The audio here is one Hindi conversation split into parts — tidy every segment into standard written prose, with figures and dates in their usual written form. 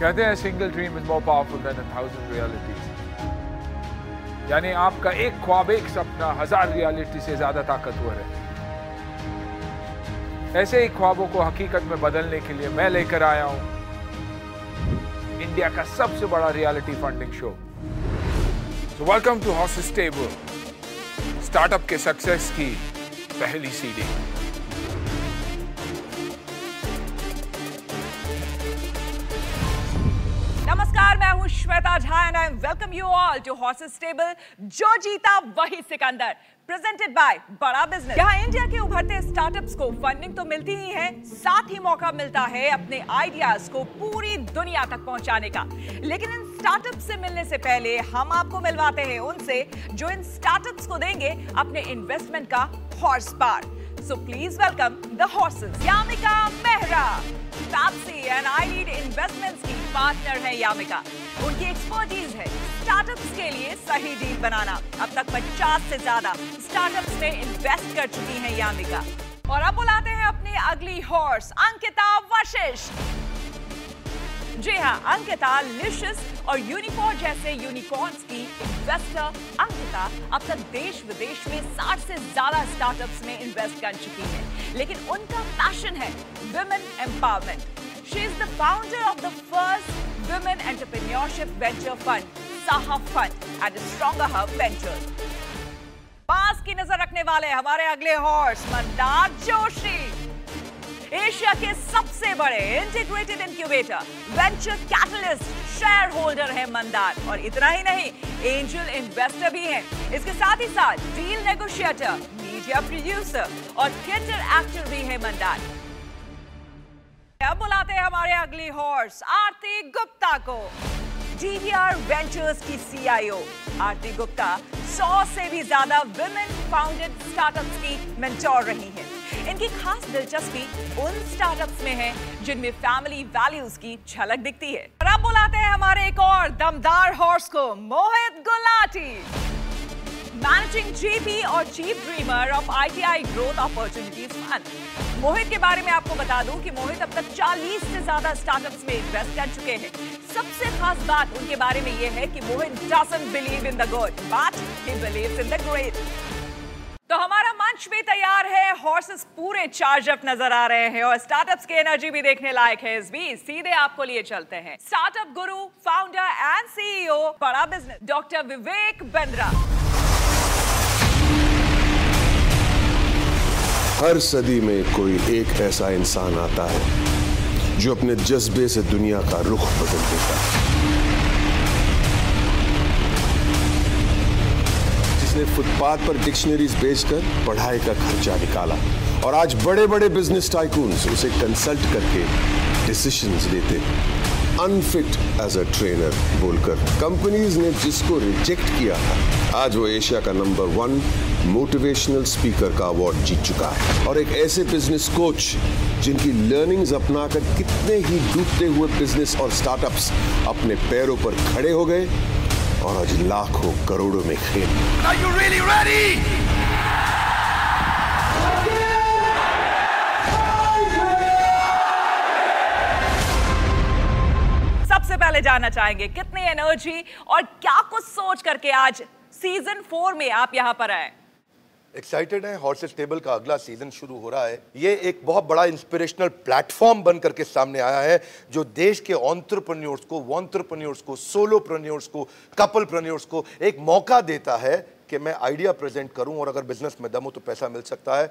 कहते हैं single dream is more powerful than 1000 realities, यानी आपका एक ख्वाब, एक सपना 1000 रियलिटी से ज्यादा ताकतवर है। ऐसे ही ख्वाबों को हकीकत में बदलने के लिए मैं लेकर आया हूं इंडिया का सबसे बड़ा reality funding show. So welcome to horses table, startup के सक्सेस की पहली सीढ़ी। नमस्कार, मैं हूं Shweta Jha and I welcome you all to horses table. जो जीता वही Sikandar, presented by Bada business. यहाँ इंडिया के उभरते स्टार्टअप्स को फंडिंग तो मिलती ही है, साथ ही मौका मिलता है अपने आइडियाज को पूरी दुनिया तक पहुंचाने का। लेकिन इन स्टार्टअप से मिलने से पहले हम आपको मिलवाते हैं उनसे जो इन स्टार्टअप्स को देंगे अपने इन्वेस्टमेंट का horse power. So please welcome the horses. Yamika Mehra and I lead investments की पार्टनर है यामिका। उनकी एक्सपर्टीज है स्टार्टअप्स के लिए सही डील बनाना। अब तक 50 से ज्यादा स्टार्टअप्स में इन्वेस्ट कर चुकी हैं यामिका। और अब बुलाते हैं अपने अगली हॉर्स, अंकिता वशिष। जी हाँ, अंकिता लिशियस और यूनिकॉर्न जैसे यूनिकॉर्न्स की इन्वेस्टर। अंकिता अब तक देश विदेश में 60 से ज्यादा स्टार्टअप्स में इन्वेस्ट कर चुकी है, लेकिन उनका पैशन है women empowerment. She is the founder of the first women entrepreneurship venture fund, Saha fund and stronger hub ventures. पास की नजर रखने वाले हमारे अगले हॉर्स, मंदार जोशी। एशिया के सबसे बड़े integrated incubator, venture catalyst, share holder है मंदार। और इतना ही नहीं, एंजल इन्वेस्टर भी हैं। इसके साथ ही साथ डील नेगोशिएटर, मीडिया प्रोड्यूसर और थिएटर एक्टर भी है मंदार। अब बुलाते हैं हमारे अगली हॉर्स, आरती गुप्ता को। टीवीआर वेंचर्स की सीआईओ आरती गुप्ता 100 से भी ज्यादा विमेन फाउंडेड स्टार्टअप्स की मेंटोर रही हैं। इनकी खास दिलचस्पी उन स्टार्टअप्स में है जिनमें फैमिली वैल्यूज की झलक दिखती है। और अब बुलाते हैं हमारे एक और दमदार हॉर्स को, मोहित गुलाटी, मैनेजिंग जीपी और chief dreamer of ITI growth opportunities fund. Mohit के बारे में आपको बता दूं कि मोहित अब तक 40 से ज्यादा स्टार्टअप्स में इन्वेस्ट कर चुके हैं। सबसे खास बात उनके बारे में यह है कि Mohit doesn't believe in the good but he believes in the great. तो हमारा मंच भी तैयार है, हॉर्सेस पूरे चार्ज अप नजर आ रहे हैं और स्टार्टअप्स की एनर्जी भी देखने लायक है। इस बीच सीधे आपको लिए चलते हैं startup guru, founder and CEO Bada business, doctor Vivek Bindra. हर सदी में कोई एक ऐसा इंसान आता है जो अपने जज्बे से दुनिया का रुख बदल देता है, जिसने फुटपाथ पर डिक्शनरीज बेचकर पढ़ाई का खर्चा निकाला और आज बड़े बड़े बिजनेस टाइकून्स उसे कंसल्ट करके डिसीशंस लेते। अनफिट एज अ ट्रेनर बोलकर कंपनीज ने जिसको रिजेक्ट किया था, आज वो एशिया का नंबर 1 मोटिवेशनल स्पीकर का अवार्ड जीत चुका है। और एक ऐसे बिजनेस कोच जिनकी लर्निंग्स अपनाकर कितने ही डूबते हुए बिजनेस और स्टार्टअप्स अपने पैरों पर खड़े हो गए और आज लाखों करोड़ों में खेल। Are you really ready? सबसे पहले जानना चाहेंगे कितनी एनर्जी और क्या कुछ सोच करके आज सीजन 4 में आप यहाँ पर आए। एक्साइटेड है, हॉर्सेस टेबल का अगला सीजन शुरू हो रहा है। ये एक बहुत बड़ा इंस्पिरेशनल प्लेटफॉर्म बन करके सामने आया है जो देश के एंटरप्रेन्योर्स को, वॉन्टरप्रेन्योर्स को, सोलोप्रेन्योर्स को, कपलप्रेन्योर्स को एक मौका देता है कि मैं आइडिया प्रेजेंट करूं और अगर बिजनेस में दम हो तो पैसा मिल सकता है।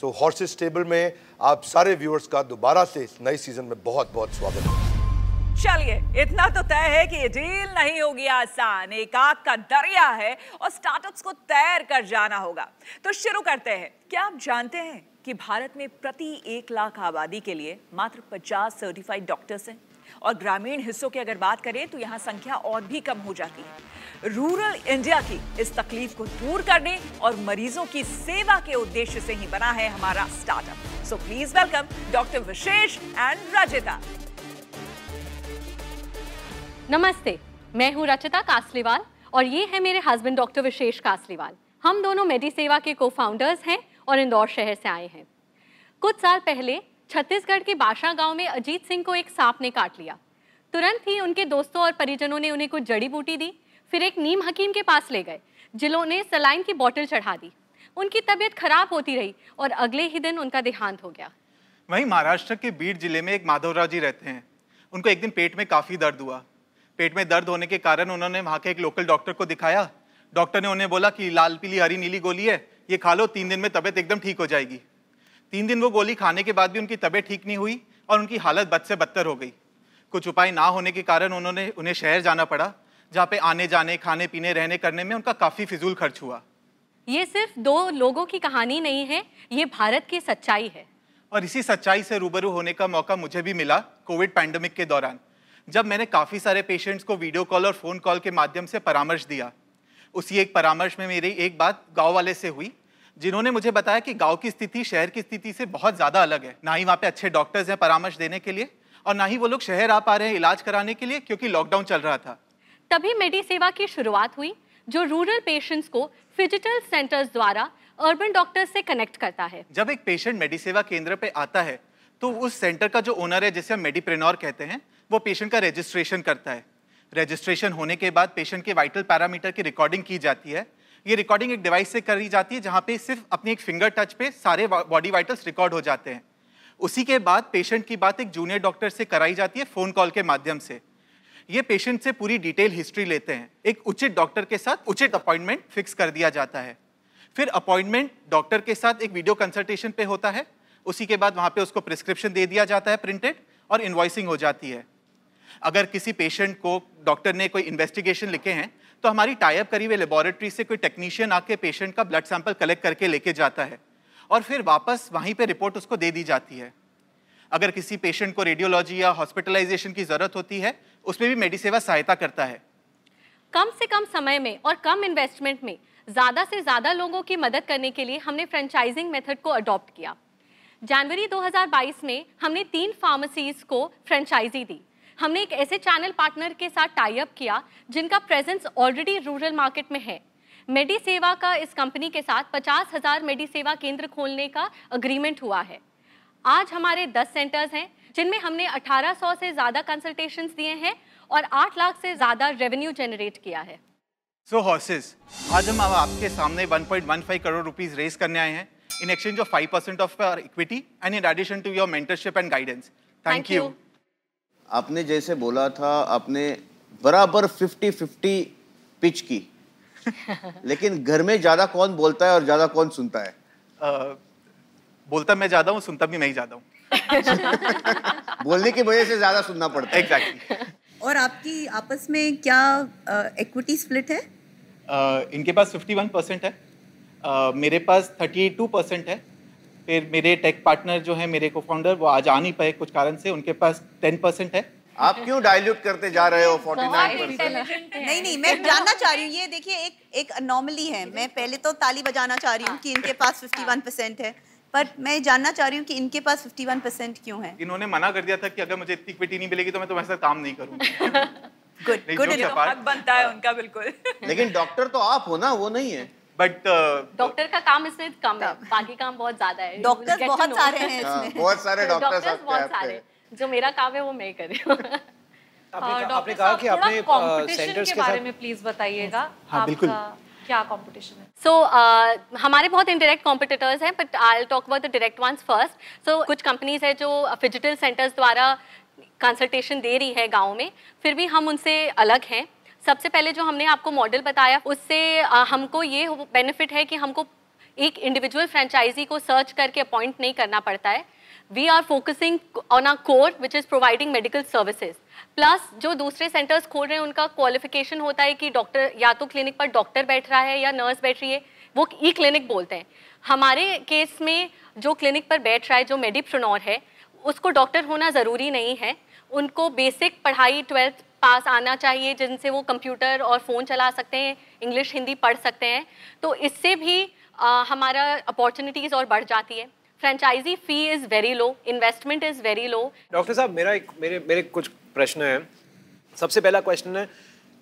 सो हॉर्सेस टेबल में आप सारे व्यूअर्स का दोबारा से इस नए सीजन में बहुत बहुत स्वागत है। चलिए, इतना तो तय है कि ये डील नहीं होगी आसान, एक आग का दरिया है और स्टार्टअप्स को तैर कर जाना होगा। तो शुरू करते हैं। क्या आप जानते हैं कि भारत में प्रति 1 लाख आबादी के लिए मात्र 50 सर्टिफाइड डॉक्टर्स हैं और ग्रामीण हिस्सों की अगर बात करें तो यहाँ संख्या और भी कम हो जाती है। रूरल इंडिया की इस तकलीफ को दूर करने और मरीजों की सेवा के उद्देश्य से ही बना है हमारा startup. So please welcome doctor Vishesh and Rachita. नमस्ते, मैं हूं रचिता कासलीवाल और ये है मेरे हस्बैंड डॉक्टर विशेष कासलीवाल। हम दोनों मेडी सेवा के को-फाउंडर्स हैं और इंदौर शहर से आए हैं। कुछ साल पहले छत्तीसगढ़ के बाशा गांव में अजीत सिंह को एक सांप ने काट लिया। तुरंत ही उनके दोस्तों और परिजनों ने उन्हें कुछ जड़ी बूटी दी, फिर एक नीम हकीम के पास ले गए जिन्होंने सलाइन की बोतल चढ़ा दी। उनकी तबीयत खराब होती रही और अगले ही दिन उनका देहांत हो गया। वहीं महाराष्ट्र के बीड जिले में एक माधवराव जी रहते हैं। उनको एक दिन पेट में काफ़ी दर्द हुआ। पेट में दर्द होने के कारण उन्होंने वहाँ के एक लोकल डॉक्टर को दिखाया। डॉक्टर ने उन्हें बोला कि लाल पीली हरी नीली गोली है, ये खा लो, 3 दिन में तबीयत एकदम ठीक हो जाएगी। 3 दिन वो गोली खाने के बाद भी उनकी तबीयत ठीक नहीं हुई और उनकी हालत बद से बदतर हो गई। कुछ उपाय ना होने के कारण उन्हें शहर जाना पड़ा, जहाँ पे आने जाने, खाने पीने, रहने करने में उनका काफ़ी फिजूल खर्च हुआ। ये सिर्फ 2 लोगों की कहानी नहीं है, ये भारत की सच्चाई है। और इसी सच्चाई से रूबरू होने का मौका मुझे भी मिला कोविड पैंडमिक के दौरान, जब मैंने काफ़ी सारे पेशेंट्स को वीडियो कॉल और फ़ोन कॉल के माध्यम से परामर्श दिया। उसी एक परामर्श में मेरी एक बात गाँव वाले से हुई, जिन्होंने मुझे बताया कि गाँव की स्थिति शहर की स्थिति से बहुत ज़्यादा अलग है। ना ही वहाँ पर अच्छे डॉक्टर्स हैं परामर्श देने के लिए, और ना ही वो लोग शहर आ पा रहे हैं इलाज कराने के लिए, क्योंकि लॉकडाउन चल रहा था। तभी मेडी सेवा की शुरुआत हुई, जो रूरल पेशेंट्स को फिजिटल सेंटर्स द्वारा अर्बन डॉक्टर्स से कनेक्ट करता है। जब एक पेशेंट मेडी सेवा केंद्र पे आता है तो उस सेंटर का जो ओनर है, जिसे हम मेडिप्रेन्योर कहते हैं, वो पेशेंट का रजिस्ट्रेशन करता है। रजिस्ट्रेशन होने के बाद पेशेंट के वाइटल पैरामीटर की रिकॉर्डिंग की जाती है। ये रिकॉर्डिंग एक डिवाइस से करी जाती है, जहाँ पे सिर्फ अपनी एक फिंगर टच पे सारे बॉडी वाइटल्स रिकॉर्ड हो जाते हैं। उसी के बाद पेशेंट की बात एक जूनियर डॉक्टर से कराई जाती है फ़ोन कॉल के माध्यम से। ये पेशेंट से पूरी डिटेल हिस्ट्री लेते हैं। एक उचित डॉक्टर के साथ उचित अपॉइंटमेंट फिक्स कर दिया जाता है। फिर अपॉइंटमेंट डॉक्टर के साथ एक वीडियो कंसल्टेशन पे होता है। उसी के बाद वहाँ पे उसको प्रिस्क्रिप्शन दे दिया जाता है प्रिंटेड, और इन्वॉइसिंग हो जाती है। अगर किसी पेशेंट को डॉक्टर ने कोई इन्वेस्टिगेशन लिखे हैं तो हमारी टाइप करी हुई लेबॉरेटरी से कोई टेक्नीशियन आके पेशेंट का ब्लड सैंपल कलेक्ट करके लेके जाता है, और फिर वापस वहीं पर रिपोर्ट उसको दे दी जाती है। अगर किसी पेशेंट को रेडियोलॉजी या हॉस्पिटलाइजेशन की ज़रूरत होती है, उसमें भी मेडी सेवा सहायता करता है। कम से कम समय में और कम इन्वेस्टमेंट में ज़्यादा से ज़्यादा लोगों की मदद करने के लिए हमने फ्रेंचाइजिंग मेथड को अडॉप्ट किया। जनवरी 2022 में हमने 3 फार्मेसीज़ को फ्रेंचाइजी दी। हमने एक ऐसे चैनल पार्टनर के साथ टाई अप किया जिनका प्रेजेंस ऑलरेडी रूरल मार्केट में है। मेडी सेवा का इस कंपनी के साथ 50,000 मेडी सेवा केंद्र खोलने का अग्रीमेंट हुआ है। आज हमारे 10 सेंटर्स हैं, जिनमें हमने 1800 से ज़्यादा कंसल्टेशंस दिए हैं और 8 लाख से ज़्यादा रेवेन्यू जनरेट किया है। सो हॉर्सेस, आज हम आपके सामने 1.15 करोड़ रुपीस रेज करने आए हैं in exchange of 5% of our equity and in addition to your mentorship and guidance. Thank you. आपने जैसे बोला था, आपने बराबर 50-50 पिच की लेकिन घर में ज़्यादा कौन बोलता है और ज़्यादा कौन सुनता है? बोलता मैं ज़्यादा हूँ, सुनता भी मैं ही ज़्यादा हूँ। बोलने की वजह से ज़्यादा सुनना पड़ता है। Exactly. और आपकी आपस में क्या इक्विटी स्प्लिट है? इनके पास 51% है, मेरे पास 32% है। फिर मेरे टेक पार्टनर जो है, मेरे को फाउंडर, वो आज आ नहीं पाए कुछ कारण से, उनके पास 10% है। आप क्यों डाइल्यूट करते जा रहे हो 49%? नहीं, मैं जानना चाह रही हूँ। ये देखिए एक अनोमली है। मैं पहले तो ताली बजाना चाह रही हूँ कि इनके पास 51% है, पर मैं जानना चाह रही हूँ कि इनके पास 51% क्यों है? इन्होंने मना कर दिया था कि अगर मुझे इतनी इक्विटी नहीं मिलेगी तो मैं तुम्हारे साथ काम नहीं करूँगा। गुड, हक बनता है उनका, बिल्कुल। लेकिन डॉक्टर तो आप हो ना, वो नहीं है। बट डॉक्टर का काम इसमें कम है, बाकी काम बहुत ज्यादा है। डॉक्टर बहुत सारे हैं, बहुत सारे डॉक्टर, जो मेरा काम है वो मैं कर रही हूँ। आपने कहा कि आपने कॉम्पिटिशन के बारे में प्लीज बताइएगा, क्या कंपटीशन है? सो हमारे बहुत इनडायरेक्ट कॉम्पिटिटर्स हैं, but I will talk about the direct ones first. So कुछ कंपनीज हैं जो फिजिटल सेंटर्स द्वारा कंसल्टेशन दे रही है गाँव में, फिर भी हम उनसे अलग हैं। सबसे पहले जो हमने आपको मॉडल बताया, उससे हमको ये बेनिफिट है कि हमको एक इंडिविजुअल फ्रेंचाइजी को सर्च करके अपॉइंट नहीं करना पड़ता है। We are focusing on our core which is providing medical services. Plus जो दूसरे सेंटर्स खोल रहे हैं, उनका क्वालिफिकेशन होता है कि डॉक्टर, या तो क्लिनिक पर डॉक्टर बैठ रहा है या नर्स बैठ रही है, वो ई क्लिनिक बोलते हैं। हमारे केस में जो क्लिनिक पर बैठ रहा है, जो मेडिप्रेन्योर है, उसको डॉक्टर होना ज़रूरी नहीं है। उनको बेसिक पढ़ाई 12th पास आना चाहिए, जिनसे वो कंप्यूटर और फ़ोन चला सकते हैं, इंग्लिश हिंदी पढ़ सकते हैं। तो इससे भी हमारा अपॉर्चुनिटीज़ और बढ़ जाती है। Franchisee fee is very low, investment is very low. Doctor साहब, मेरे कुछ प्रश्न हैं। सबसे पहला क्वेश्चन है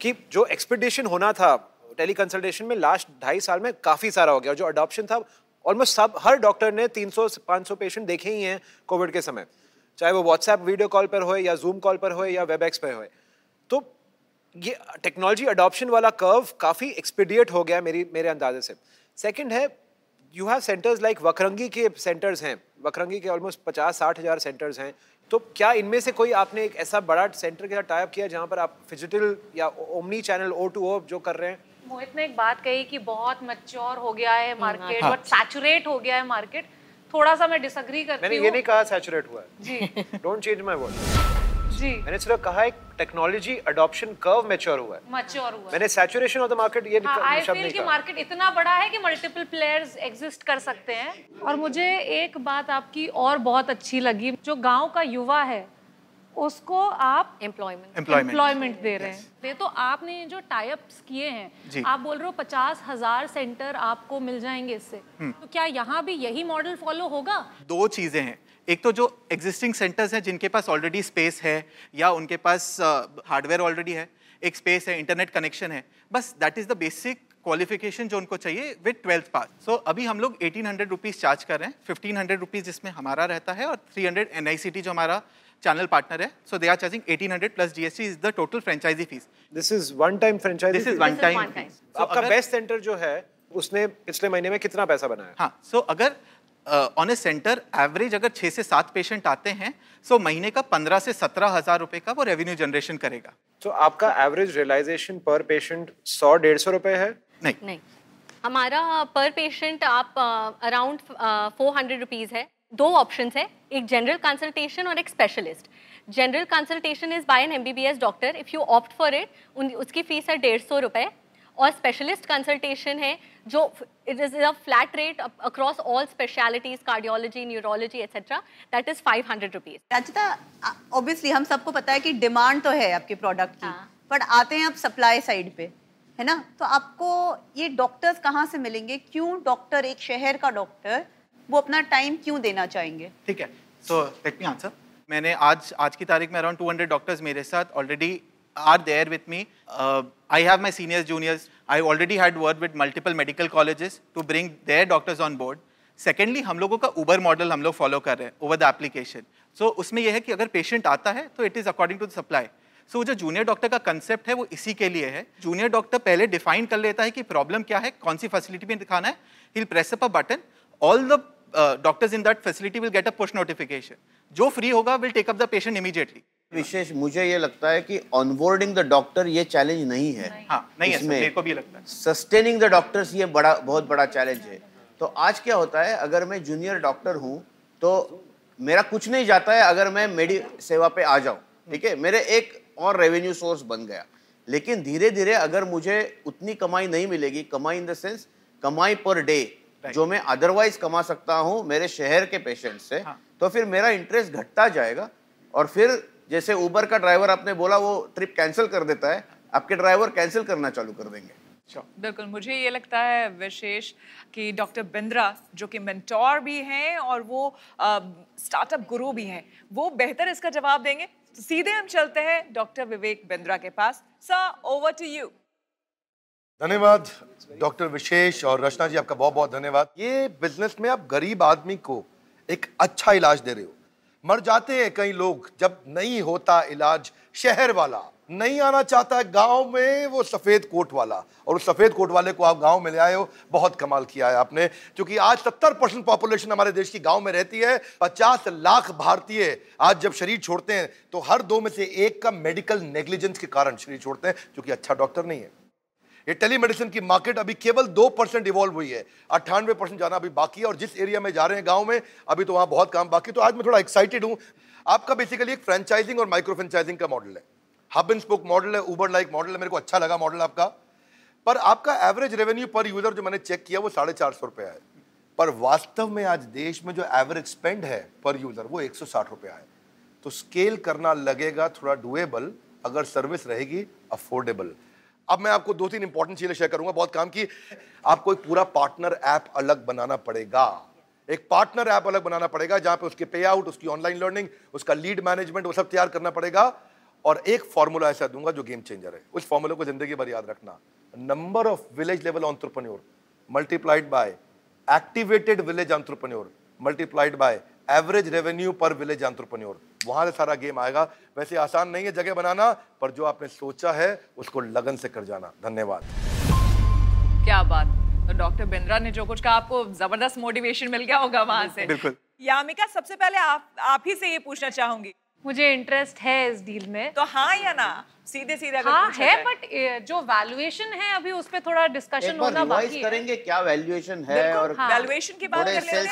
कि जो एक्सपेक्टेशन होना था टेली कंसल्टेशन में लास्ट 2.5 साल में काफ़ी सारा हो गया, और जो अडॉप्शन था ऑलमोस्ट सब हर डॉक्टर ने 300 से 500 पेशेंट देखे ही हैं कोविड के समय। चाहे वो व्हाट्सएप वीडियो कॉल पर होए या जूम कॉल पर होए या वेबएक्स पर होए। तो ये टेक्नोलॉजी अडॉप्शन वाला कर्व काफ़ी एक्सपीडिएट हो गया मेरे अंदाजे से। सेकंड है, you have centres like Vakrangee के सेंटर्स हैं, वकरंगी के ऑलमोस्ट 50-60 हज़ार सेंटर्स हैं। तो क्या इनमें से कोई आपने एक ऐसा बड़ा सेंटर के साथ टाई अप किया जहाँ पर आप फिजिटल या ओमनी चैनल O2O जो कर रहे हैं? मोहित ने एक बात कही कि बहुत मैच्योर हो गया है मार्केट, बहुत सैचुरेट हो गया है मार्केट। थोड़ा सा मैं डिसएग्री करती हूं। मैंने ये नहीं कहा सैचुरेट हुआ है जी, डोंट चेंज माय वर्ड जी। मैंने सिर्फ कहा एक टेक्नोलॉजी अडॉप्शन कर्व मैच्योर हुआ है, मैच्योर हुआ है। मैंने सैचुरेशन ऑफ द मार्केट ये शब्द नहीं कहा। मार्केट इतना बड़ा है कि मल्टीपल प्लेयर्स एग्जिस्ट कर सकते हैं। और मुझे एक बात आपकी और बहुत अच्छी लगी, जो गाँव का युवा है उसको आप एम्प्लॉयमेंट दे रहे हैं। तो आपने जो टाई अप्स किए हैं, आप बोल रहे हो 50,000 सेंटर आपको मिल जाएंगे इससे, तो क्या यहाँ भी यही मॉडल फॉलो होगा? दो चीजें हैं, एक तो जो एग्जिस्टिंग सेंटर्स हैं जिनके पास ऑलरेडी स्पेस है या उनके पास हार्डवेयर ऑलरेडी है, एक स्पेस है, इंटरनेट कनेक्शन है, बस that is the basic qualification जो उनको चाहिए विद 12th पास। सो अभी हम लोग 1800 रुपीज़ चार्ज कर रहे हैं, 1500 रुपीज़ जिसमें हमारा रहता है और 300 NICT जो हमारा चैनल पार्टनर है। So they are charging 1800 plus GST is the total franchisee fees. This is one time franchisee, this is one time. आपका बेस्ट सेंटर जो है उसने पिछले महीने में कितना पैसा बनाया? हाँ, सो अगर ऑन ए सेंटर एवरेज अगर 6 से 7 पेशेंट आते हैं, सो महीने का 15 से 17 हज़ार रुपये का वो रेवेन्यू जनरेशन करेगा। तो आपका एवरेज रियलाइजेशन पर पेशेंट 100-150 रुपये है? नहीं, हमारा पर पेशेंट आप अराउंड 400 रुपीज़ है। दो ऑप्शंस है, एक जनरल कंसल्टेशन और एक specialist. General consultation is by an MBBS doctor, if you opt for it उसकी फ़ीस है 150 रुपये। और स्पेशलिस्ट कंसल्टेशन है जो it is a flat rate across all specialities, cardiology, neurology etcetera, that is 500 rupees. Rachita, obviously हम सबको पता है कि डिमांड तो है आपके प्रोडक्ट की, बट आते हैं आप सप्लाई साइड पे, है ना, तो आपको ये डॉक्टर्स कहाँ से मिलेंगे? क्यों डॉक्टर, एक शहर का डॉक्टर, वो अपना टाइम क्यों देना चाहेंगे? ठीक है, सो लेट मी आंसर। मैंने आज की तारीख में अराउंड 200 डॉक्टर्स मेरे साथ already are there with me. I have my seniors, juniors. I already had worked with multiple medical colleges to bring their doctors on board. Secondly, हम लोगों का Uber model हम लोग follow कर रहे हैं over the application. So उसमें यह है कि अगर patient आता है तो it is according to the supply. So जो junior doctor का concept है वो इसी के लिए है। Junior doctor पहले define कर लेता है कि problem क्या है, कौन सी facility में दिखाना है। He'll press up a button. All the doctors in that facility will get a push notification. जो free होगा will take up the patient immediately. Vishesh मुझे ये लगता है कि ऑनबोर्डिंग द डॉक्टर ये चैलेंज नहीं है। हाँ, नहीं है, मेरे को भी लगता है। सस्टेनिंग द डॉक्टर्स ये बहुत बड़ा चैलेंज है। तो आज क्या होता है, अगर मैं जूनियर डॉक्टर हूँ तो मेरा कुछ नहीं जाता है अगर मैं मेडी सेवा पे आ जाऊँ, ठीक है, मेरे एक और रेवेन्यू सोर्स बन गया। लेकिन धीरे धीरे अगर मुझे उतनी कमाई नहीं मिलेगी, कमाई इन द सेंस कमाई पर डे जो मैं अदरवाइज कमा सकता हूँ मेरे शहर के पेशेंट से, तो फिर मेरा इंटरेस्ट घटता जाएगा। और फिर जैसे उबर का ड्राइवर आपने बोला वो ट्रिप कैंसिल कर देता है, आपके ड्राइवर कैंसिल करना चालू कर देंगे। बिल्कुल, मुझे ये लगता है विशेष कि डॉक्टर बिंद्रा जो कि मेंटोर भी हैं और वो स्टार्टअप गुरु भी हैं, वो बेहतर इसका जवाब देंगे। तो सीधे हम चलते हैं डॉक्टर विवेक बिंद्रा के पास। Sir, over to you. धन्यवाद डॉक्टर विशेष और रचना जी, आपका बहुत बहुत धन्यवाद। ये बिजनेस में आप गरीब आदमी को एक अच्छा इलाज दे रहे हो। मर जाते हैं कई लोग जब नहीं होता इलाज, शहर वाला नहीं आना चाहता है गांव में, वो सफ़ेद कोट वाला, और उस सफ़ेद कोट वाले को आप गांव में ले आए हो। बहुत कमाल किया है आपने, क्योंकि आज 70% पॉपुलेशन हमारे देश की गांव में रहती है। 50 लाख भारतीय आज जब शरीर छोड़ते हैं तो हर 2 में से 1 का मेडिकल नेग्लिजेंस के कारण शरीर छोड़ते हैं, क्योंकि अच्छा डॉक्टर नहीं है। ये टेलीमेडिसिन की मार्केट अभी केवल 2% इवॉल्व हुई है, 98% जाना अभी बाकी है। और जिस एरिया में जा रहे हैं गांव में, अभी तो वहाँ बहुत काम बाकी। तो आज मैं थोड़ा एक्साइटेड हूँ। आपका बेसिकली एक फ्रेंचाइजिंग और माइक्रो फ्रेंचाइजिंग का मॉडल है, हब एंड स्पोक मॉडल है, उबर लाइक मॉडल है, मेरे को अच्छा लगा मॉडल आपका। पर आपका एवरेज रेवेन्यू पर यूज़र जो मैंने चेक किया वो 450 रुपये है, पर वास्तव में आज देश में जो एवरेज स्पेंड है पर यूज़र वो 160 रुपये है। तो स्केल करना लगेगा थोड़ा डुएबल अगर सर्विस रहेगी अफोर्डेबल। अब मैं आपको 2-3 इंपॉर्टेंट चीजें शेयर करूंगा, बहुत काम की। आपको एक पूरा पार्टनर ऐप अलग बनाना पड़ेगा, एक पार्टनर ऐप अलग बनाना पड़ेगा जहां पे उसके पे आउट, उसकी ऑनलाइन लर्निंग, उसका लीड मैनेजमेंट, वो सब तैयार करना पड़ेगा। और एक फॉर्मूला ऐसा दूंगा जो गेम चेंजर है, उस फॉर्मूला को जिंदगी भर याद रखना। Number of village level entrepreneur multiplied by activated village entrepreneur multiplied by average revenue per village entrepreneur वहाँ से सारा गेम आएगा। वैसे आसान नहीं है जगह बनाना, पर जो आपने सोचा है उसको लगन से कर जाना। धन्यवाद। क्या बात, तो डॉक्टर बिंद्रा ने जो कुछ कहा आपको जबरदस्त मोटिवेशन मिल गया होगा वहाँ से। बिल्कुल। यामिका, सबसे पहले आप ही से ये पूछना चाहूंगी, मुझे इंटरेस्ट है इस डील में तो हाँ या ना? सीधे सीधे हाँ है, बट जो वैल्यूएशन है अभी उस पे थोड़ा डिस्कशन होना बाकी करेंगे, क्या वैल्यूएशन है और वैल्यूएशन की बात कर लेते हैं,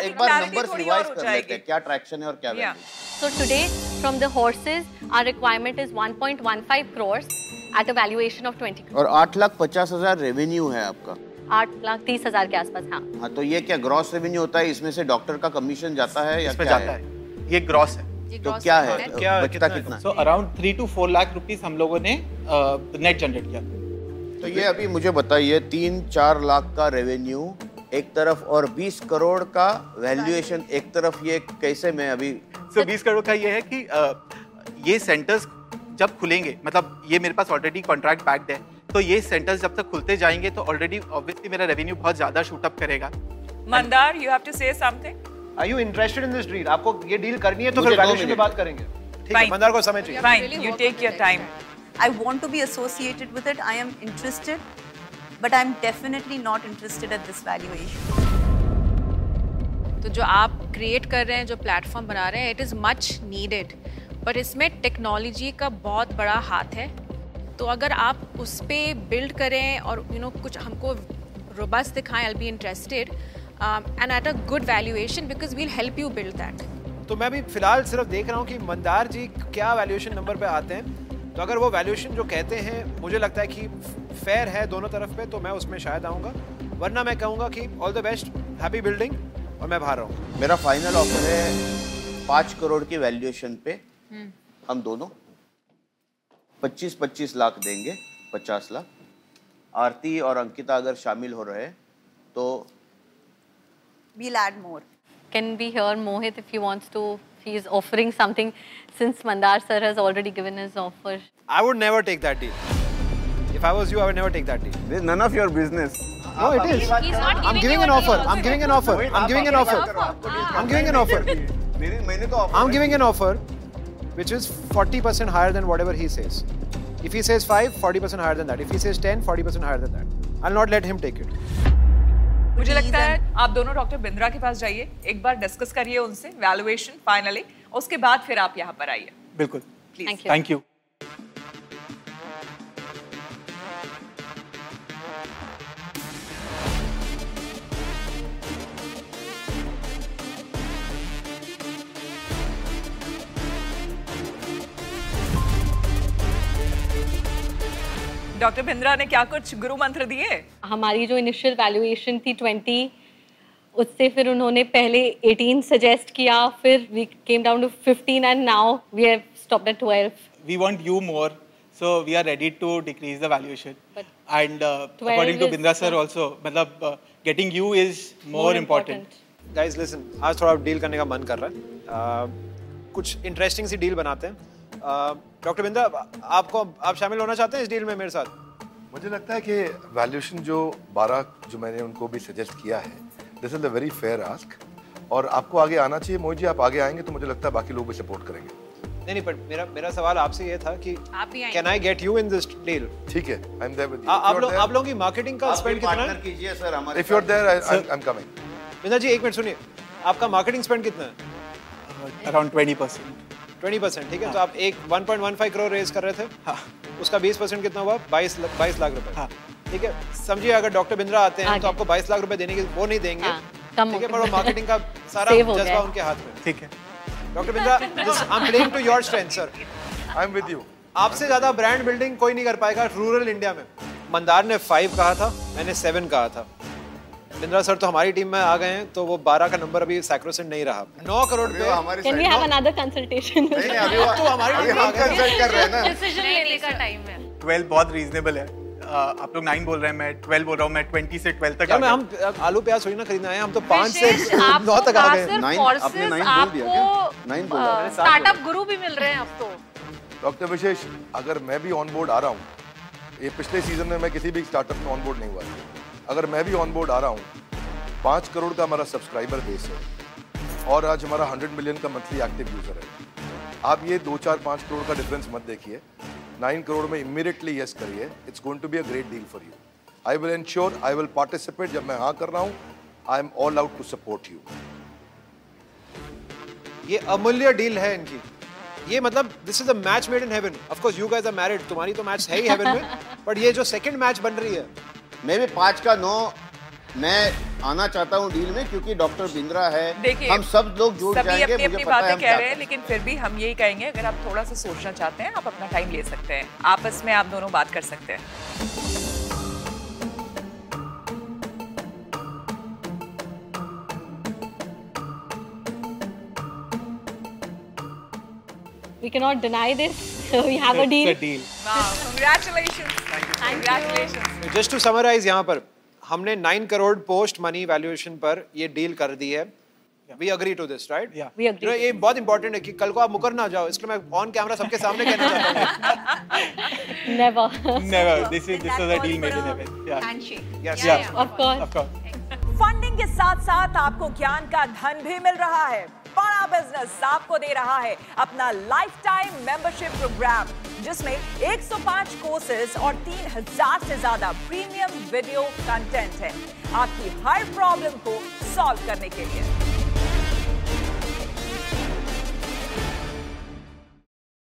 एक बार नंबर्स रिवाइज कर लेते हैं, क्या ट्रैक्शन है और क्या value. So today from the horses our requirement is 1.15 crore at a valuation of 20 crore और 8,50,000 रेवेन्यू है आपका, 8,30,000 के आसपास। हाँ, तो ये क्या ग्रॉस रेवेन्यू होता है? इसमें से डॉक्टर का कमीशन जाता है या क्या है? ये ग्रॉस है। तो क्या है, बचता कितना? So around 3 to 4 lakh rupees हम लोगों ने नेट जनरेट किया। तो ये अभी मुझे बताइए, 3-4 लाख का रेवेन्यू एक तरफ और 20 करोड़ का वैल्यूएशन एक तरफ, ये कैसे मैं अभी? सो 20 करोड़ का ये है कि ये सेंटर्स जब खुलेंगे, मतलब ये मेरे पास ऑलरेडी कॉन्ट्रैक्ट बैक्ड है, तो ये सेंटर्स जब तक खुलते जाएंगे तो ऑलरेडी ऑब्वियसली मेरा रेवेन्यू बहुत ज्यादा शूट अप करेगा। Mandar, you have to say something, are you interested in this deal? आपको ये डील करनी है तो फिर वैल्यूएशन पे बात करेंगे, ठीक है? मंदार को समय चाहिए। Fine, you take your time. I want to be associated with it, I am interested, but I am definitely not interested at this valuation. तो जो आप क्रिएट कर रहे हैं, जो प्लेटफॉर्म बना रहे हैं, it is much needed, but इसमें टेक्नोलॉजी का बहुत बड़ा हाथ है। तो अगर आप उस पर बिल्ड करें और you know, कुछ हमको रोबस्ट दिखाएं, I will be interested and at a good valuation because we'll help you build that. तो मैं भी फिलहाल सिर्फ देख रहा हूँ कि मंदार जी क्या वैल्यूएशन नंबर पे आते हैं, तो अगर वो वैल्यूएशन जो कहते हैं मुझे लगता है कि फेयर है दोनों तरफ पे, तो मैं उसमें शायद आऊँगा, वरना मैं कहूँगा कि all the best, happy building, और मैं बाहर आऊँगा। मेरा फाइनल ऑफर है 5 करोड़ की वैल्यूएशन पे हम दोनों 25-25 लाख देंगे, 50 लाख। आरती और अंकिता अगर शामिल हो रहे तो we'll add more. Can be here Mohit if he wants to. He is offering something since Mandar sir has already given his offer. I would never take that deal. If I was you, I would never take that deal. It's none of your business. No, it is. I'm giving an offer. I'm giving an offer. I'm giving an offer. I'm giving an offer. I'm giving an offer. Which is 40% higher than whatever he says. If he says 5, 40% higher than that. If he says 10, 40% higher than that. I'll not let him take it. मुझे लगता है आप दोनों डॉक्टर बिंद्रा के पास जाइए, एक बार डिस्कस करिए उनसे वैल्यूएशन फाइनली, उसके बाद फिर आप यहाँ पर आइए। बिल्कुल, please. Thank you. Doctor Bindra ने क्या कुछ गुरु मंत्र दिए? हमारी जो इनिशियल वैल्यूएशन थी 20, उससे फिर उन्होंने पहले 18 सजेस्ट किया, फिर we came down to 15 and now we have stopped at 12. We want you more, so we are ready to decrease the valuation and according to Bindra sir also, मतलब getting you is more important. Guys listen, आज थोड़ा डील करने का मन कर रहा है, कुछ इंटरेस्टिंग सी डील बनाते हैं। डॉक्टर बिंद्रा, आप शामिल होना चाहते हैं इस डील में मेरे साथ? मुझे लगता है कि वैल्यूएशन जो 12 जो मैंने उनको भी सजेस्ट किया है, this is a very fair ask, और आपको आगे आना चाहिए। मोहित जी, आप आगे आएंगे तो मुझे लगता है बाकी लोग भी सपोर्ट करेंगे। नहीं, पर मेरा सवाल आपसे ये था कि can I get you in this deal? ठीक है, I am there with you. आप लोगों की मार्केटिंग का स्पेंड कितना है? पार्टनर कीजिए सर हमारे। If you are there, I am coming. Bindra ji, एक मिनट सुनिए, आपका मार्केटिंग स्पेंड कितना है? अराउंड 20%, ठीक है? हाँ। तो आप एक 1.15 करोड़ रेज कर रहे थे, हाँ, उसका 20% कितना हुआ? 22 लाख रुपए, हाँ, ठीक है? समझिए, अगर डॉक्टर बिंद्रा आते हैं तो आपको 22 लाख रुपए देने की वो नहीं देंगे, हाँ, ठीक है? पर वो मार्केटिंग का सारा जज्बा उनके हाथ में, ठीक है? Doctor Bindra, I am playing to your strength sir, I am with you. आपसे ज्यादा ब्रांड बिल्डिंग कोई नहीं कर पाएगा रूरल इंडिया में। मंदार ने 5 कहा था, मैंने 7 कहा था। बिंद्रा सर तो हमारी टीम में आ गए हैं, तो वो 12 का नंबर अभी सैक्रोसेंट नहीं रहा। 9 करोड़ पे हमारी side. Can we have another consultation? नहीं, अभी तो हमारी टीम हम कंसल्ट कर रहे हैं ना, डिसीजन लेने का टाइम है। 12 बहुत रीजनेबल है। आप लोग 9 बोल रहे हैं, मैं 12 बोल रहा हूं। मैं 20 से 12 तक आ गया। हम आलू प्याज थोड़ी ना खरीदने आए, हम तो 5 से 9 तक आ गए। 9 आपने 9 बोल दिया क्या? 9 बोला। स्टार्टअप गुरु भी मिल रहे हैं अब तो। डॉक्टर विशेष, अगर मैं भी ऑन बोर्ड आ रहा हूं, ये पिछले सीजन में मैं किसी भी स्टार्टअप में ऑन बोर्ड नहीं हुआ, अगर मैं भी ऑन बोर्ड आ रहा हूँ, 5 करोड़ का हमारा सब्सक्राइबर बेस है और आज हमारा 100 मिलियन का मंथली एक्टिव यूजर है, आप ये 2-4-5 करोड़ का डिफरेंस मत देखिए, 9 करोड़ में इमीडिएटली येस करिए। It's going to be a great deal for you. I will ensure, I will participate. जब मैं हाँ कर रहा हूँ, I am all out to support you. ये अमूल्य डील है इनकी। ये मतलब this is a match made in heaven. Of course you guys are married, तुम्हारी तो मैच है ही हेवन में, बट ये जो सेकंड मैच बन रही है, मैं भी 5 का 9 मैं आना चाहता हूँ डील में, क्योंकि डॉक्टर बिंद्रा है, हम सब लोग जुड़ जाएंगे। अपनी अपनी बातें कह रहे हैं, लेकिन फिर भी हम यही कहेंगे, अगर आप थोड़ा सा सोचना चाहते हैं, आप अपना टाइम ले सकते हैं, आपस में आप दोनों बात कर सकते हैं। We cannot deny this. We have a deal. It's a deal. Wow! Congratulations. Thank you. Congratulations. Just to summarize, यहाँ पर हमने 9 करोड़ पोस्ट मनी वैल्यूएशन पर ये डील कर दी है। We agree to this, right? Yeah. We agree. ये बहुत important है कि कल को आप मुकर ना जाओ, इसलिए मैं on camera सबके सामने कहना चाहता हूँ। Never. Never. This is a deal made in heaven. Yeah. Handshake. Yes. Yeah. Of course. Of course. Funding के साथ साथ आपको ज्ञान का धन भी मिल रहा है। बड़ा बिजनेस आपको दे रहा है अपना लाइफ टाइम मेंबरशिप प्रोग्राम, जिसमें 105 कोर्सेज और 3000 से ज्यादा प्रीमियम वीडियो कंटेंट है आपकी हर प्रॉब्लम को सॉल्व करने के लिए।